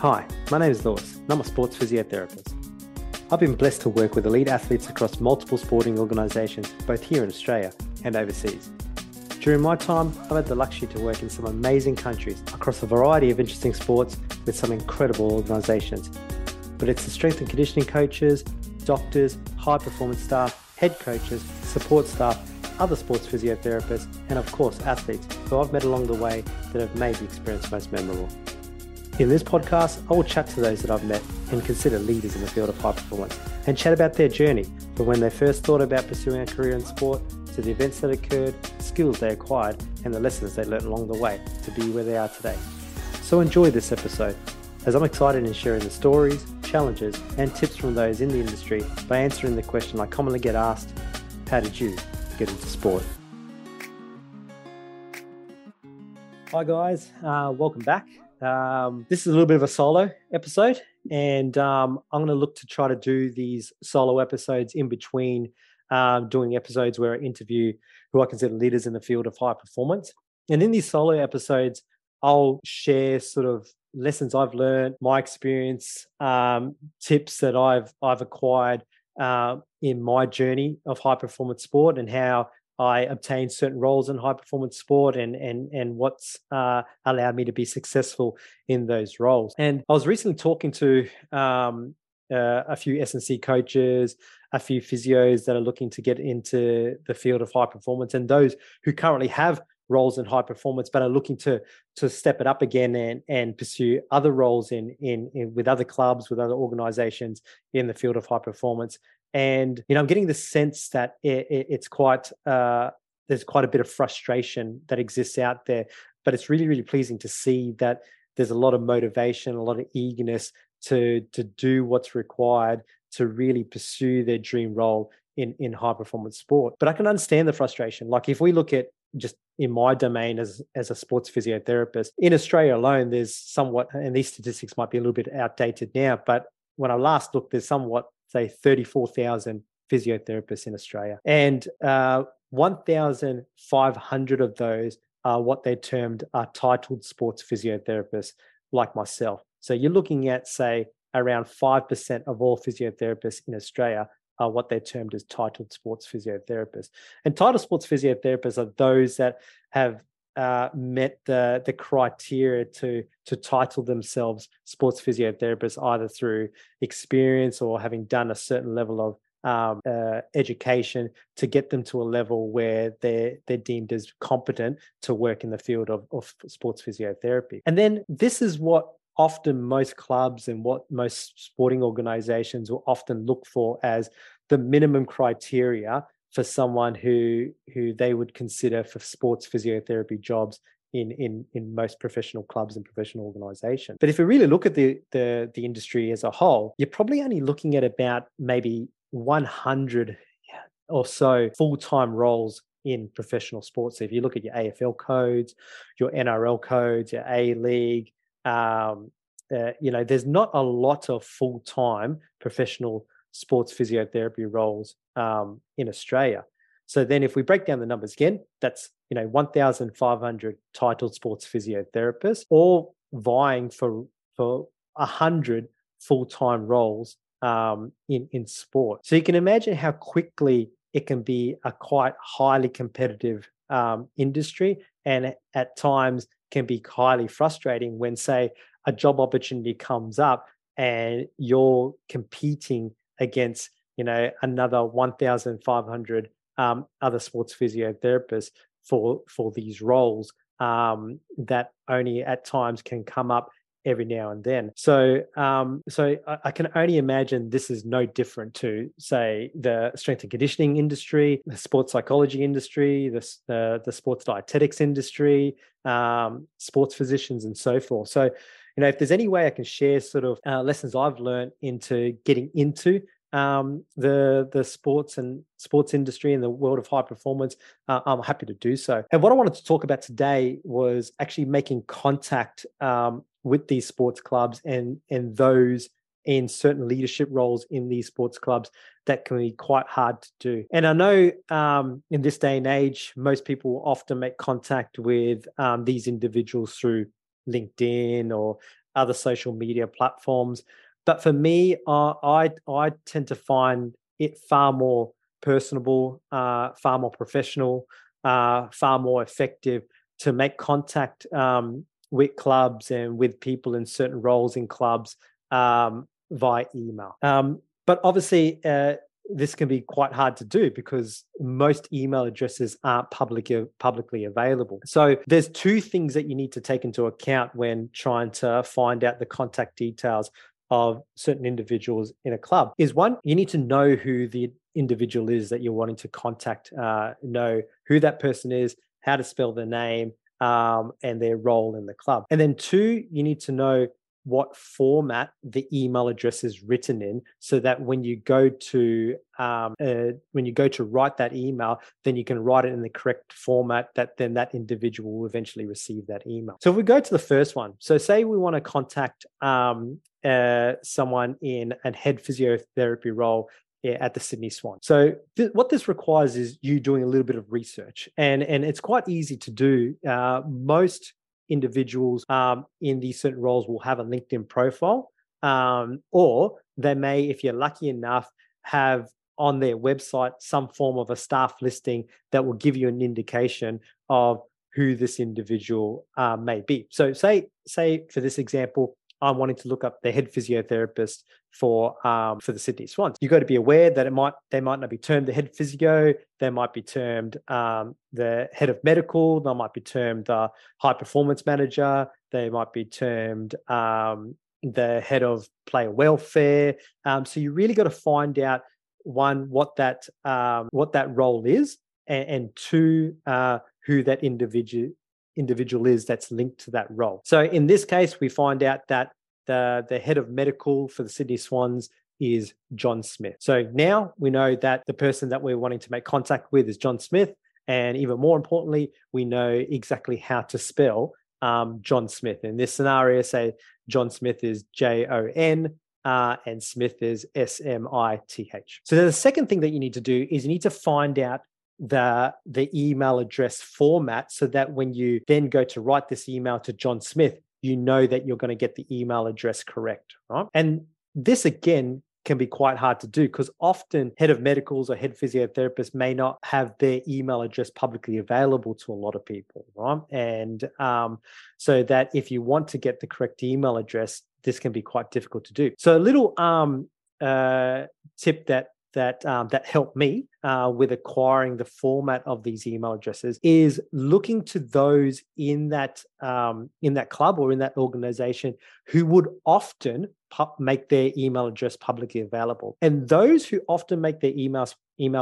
Hi, my name is Luis, and I'm a sports physiotherapist. I've been blessed to work with elite athletes across multiple sporting organisations, both here in Australia and overseas. During my time, I've had the luxury to work in some amazing countries across a variety of interesting sports with some incredible organisations. But it's the strength and conditioning coaches, doctors, high performance staff, head coaches, support staff, other sports physiotherapists, and of course athletes who I've met along the way that have made the experience most memorable. In this podcast, I will chat to those that I've met and consider leaders in the field of high performance and chat about their journey from when they first thought about pursuing a career in sport to the events that occurred, skills they acquired, and the lessons they learned along the way to be where they are today. So enjoy this episode, as I'm excited in sharing the stories, challenges, and tips from those in the industry by answering the question I commonly get asked, how did you get into sport? Hi guys, welcome back. This is a little bit of a solo episode, and I'm going to look to try to do these solo episodes in between doing episodes where I interview who I consider leaders in the field of high performance. And in these solo episodes, I'll share sort of lessons I've learned, my experience, tips that I've acquired in my journey of high performance sport and how I obtained certain roles in high performance sport and what's allowed me to be successful in those roles. And I was recently talking to a few S&C coaches, a few physios that are looking to get into the field of high performance, and those who currently have roles in high performance but are looking to step it up again and pursue other roles in with other clubs, with other organizations in the field of high performance. And I'm getting the sense that it's quite there's quite a bit of frustration that exists out there, but it's really, really pleasing to see that there's a lot of motivation, a lot of eagerness to do what's required to really pursue their dream role in high performance sport. But I can understand the frustration. Like if we look at just in my domain as a sports physiotherapist, in Australia alone, there's somewhat, and these statistics might be a little bit outdated now, but when I last looked, there's somewhat, say, 34,000 physiotherapists in Australia. And 1,500 of those are what they termed are titled sports physiotherapists like myself. So you're looking at, say, around 5% of all physiotherapists in Australia are what they're termed as titled sports physiotherapists. And titled sports physiotherapists are those that have met the criteria to title themselves sports physiotherapists, either through experience or having done a certain level of education to get them to a level where they're deemed as competent to work in the field of sports physiotherapy. And then this is what often most clubs and what most sporting organizations will often look for as the minimum criteria for someone who they would consider for sports physiotherapy jobs in most professional clubs and professional organizations. But if we really look at the industry as a whole, you're probably only looking at about maybe 100 or so full-time roles in professional sports. So if you look at your AFL codes, your NRL codes, your A-League, there's not a lot of full-time professional sports physiotherapy roles in Australia. So then if we break down the numbers again, that's 1,500 titled sports physiotherapists, all vying for 100 full-time roles in sport. So you can imagine how quickly it can be a quite highly competitive industry, and at times can be highly frustrating when, say, a job opportunity comes up and you're competing against another 1,500 other sports physiotherapists for these roles that only at times can come up every now and then. So I can only imagine this is no different to, say, the strength and conditioning industry, the sports psychology industry, the sports dietetics industry, sports physicians, and so forth. So if there's any way I can share sort of lessons I've learned into getting into the sports industry and the world of high performance, I'm happy to do so. And what I wanted to talk about today was actually making contact with these sports clubs and those in certain leadership roles in these sports clubs that can be quite hard to do. And I know in this day and age, most people often make contact with these individuals through LinkedIn or other social media platforms. But for me, I tend to find it far more personable, far more professional, far more effective to make contact with clubs and with people in certain roles in clubs via email. But obviously, this can be quite hard to do because most email addresses aren't publicly available. So there's two things that you need to take into account when trying to find out the contact details of certain individuals in a club. Is one, you need to know who the individual is that you're wanting to contact, know who that person is, how to spell their name, and their role in the club. And then two, you need to know what format the email address is written in, so that when you go to write that email, then you can write it in the correct format that then that individual will eventually receive that email. So if we go to the first one, so say we want to contact someone in a head physiotherapy role at the Sydney Swans. So what this requires is you doing a little bit of research, and it's quite easy to do. Most individuals in these certain roles will have a LinkedIn profile, or they may, if you're lucky enough, have on their website some form of a staff listing that will give you an indication of who this individual may be. So say for this example, I'm wanting to look up the head physiotherapist for the Sydney Swans. You've got to be aware that they might not be termed the head physio. They might be termed the head of medical. They might be termed the high performance manager. They might be termed the head of player welfare. So you really got to find out, one, what that role is, and two, who that individual is that's linked to that role. So in this case, we find out that the head of medical for the Sydney Swans is John Smith. So now we know that the person that we're wanting to make contact with is John Smith. And even more importantly, we know exactly how to spell John Smith. In this scenario, say John Smith is Jon, and Smith is Smith. So the second thing that you need to do is you need to find out the email address format, so that when you then go to write this email to John Smith, you know that you're going to get the email address correct, right? And this again can be quite hard to do, because often head of medicals or head physiotherapists may not have their email address publicly available to a lot of people, right? And so that if you want to get the correct email address, this can be quite difficult to do. So a little tip that helped me with acquiring the format of these email addresses is looking to those in that club or in that organization who would often make their email address publicly available. And those who often make their emails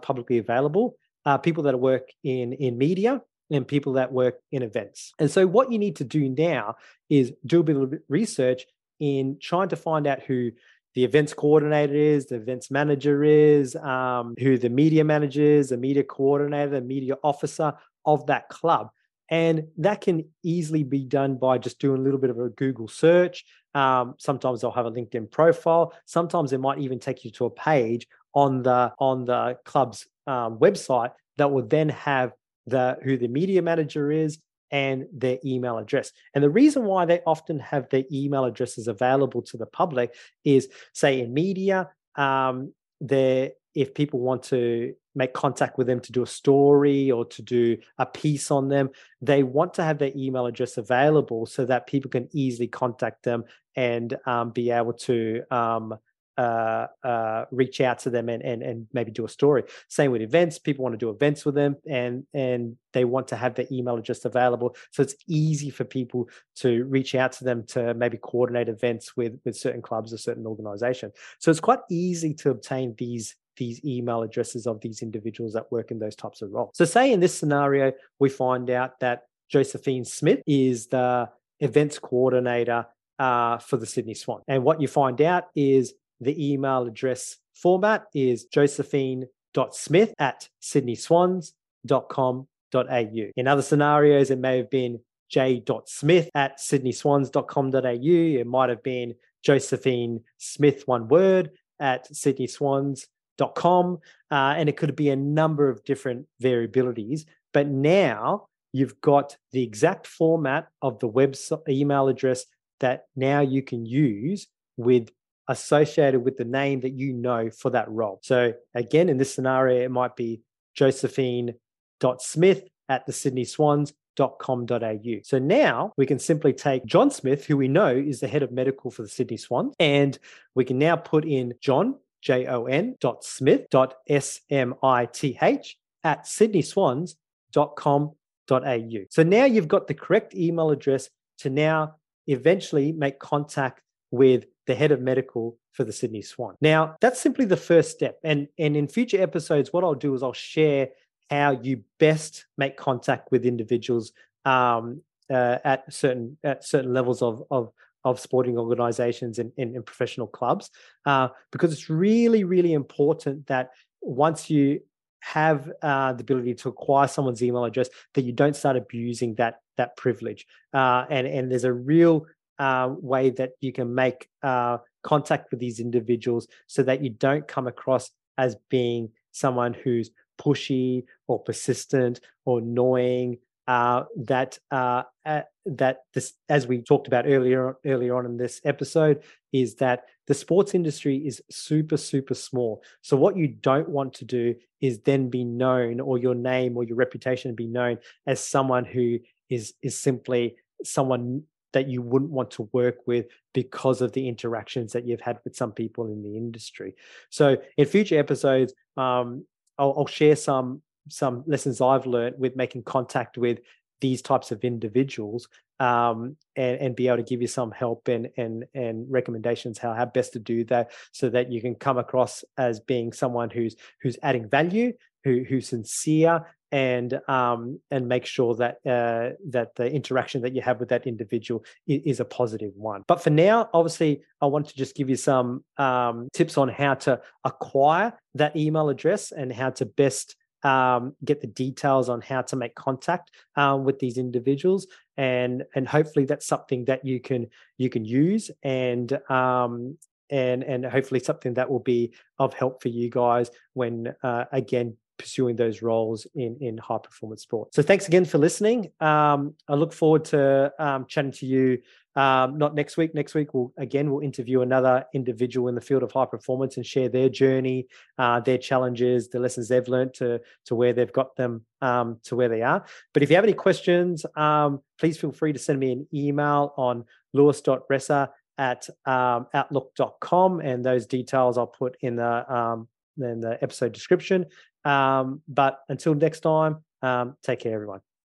publicly available are people that work in media and people that work in events. And so what you need to do now is do a bit of research in trying to find out who the events coordinator is, the events manager is, who the media manager is, the media coordinator, the media officer of that club. And that can easily be done by just doing a little bit of a Google search. Sometimes they'll have a LinkedIn profile. Sometimes it might even take you to a page on the club's website that will then have who the media manager is and their email address. And the reason why they often have their email addresses available to the public is, say in media, if people want to make contact with them to do a story or to do a piece on them, they want to have their email address available so that people can easily contact them and be able to reach out to them and maybe do a story. Same with events. People want to do events with them and they want to have their email address available, so it's easy for people to reach out to them to maybe coordinate events with certain clubs or certain organizations. So it's quite easy to obtain these email addresses of these individuals that work in those types of roles. So say in this scenario, we find out that Josephine Smith is the events coordinator for the Sydney Swan. And what you find out is the email address format is josephine.smith@sydneyswans.com.au. In other scenarios, it may have been j.smith@sydneyswans.com.au. It might have been Josephine Smith, one word, @sydneyswans.com. And it could be a number of different variabilities. But now you've got the exact format of the website email address that now you can use with associated with the name that you know for that role. So again, in this scenario, it might be josephine.smith@thesydneyswans.com.au. So now we can simply take John Smith, who we know is the head of medical for the Sydney Swans, and we can now put in john.smith.smith@sydneyswans.com.au. So now you've got the correct email address to now eventually make contact with the head of medical for the Sydney Swan. Now, that's simply the first step. And in future episodes, what I'll do is I'll share how you best make contact with individuals at certain levels of sporting organizations and professional clubs, because it's really, really important that once you have the ability to acquire someone's email address, that you don't start abusing that privilege. And there's a real way that you can make contact with these individuals so that you don't come across as being someone who's pushy or persistent or annoying. That this, as we talked about earlier on in this episode, is that the sports industry is super, super small. So what you don't want to do is then be known, or your name or your reputation be known as someone who is simply someone that you wouldn't want to work with because of the interactions that you've had with some people in the industry. So in future episodes, I'll share some lessons I've learned with making contact with these types of individuals, and be able to give you some help and recommendations how best to do that, so that you can come across as being someone who's adding value, who's sincere, and make sure that the interaction that you have with that individual is a positive one. But for now, obviously, I want to just give you some tips on how to acquire that email address and how to best get the details on how to make contact with these individuals, and hopefully that's something that you can use, and hopefully something that will be of help for you guys when again pursuing those roles in high performance sport. So thanks again for listening. I look forward to chatting to you. Not next week. Next week, we'll interview another individual in the field of high performance and share their journey, their challenges, the lessons they've learned to where they've got them to where they are. But if you have any questions, please feel free to send me an email on luis.resa@outlook.com, and those details I'll put in the episode description. But until next time, take care, everyone.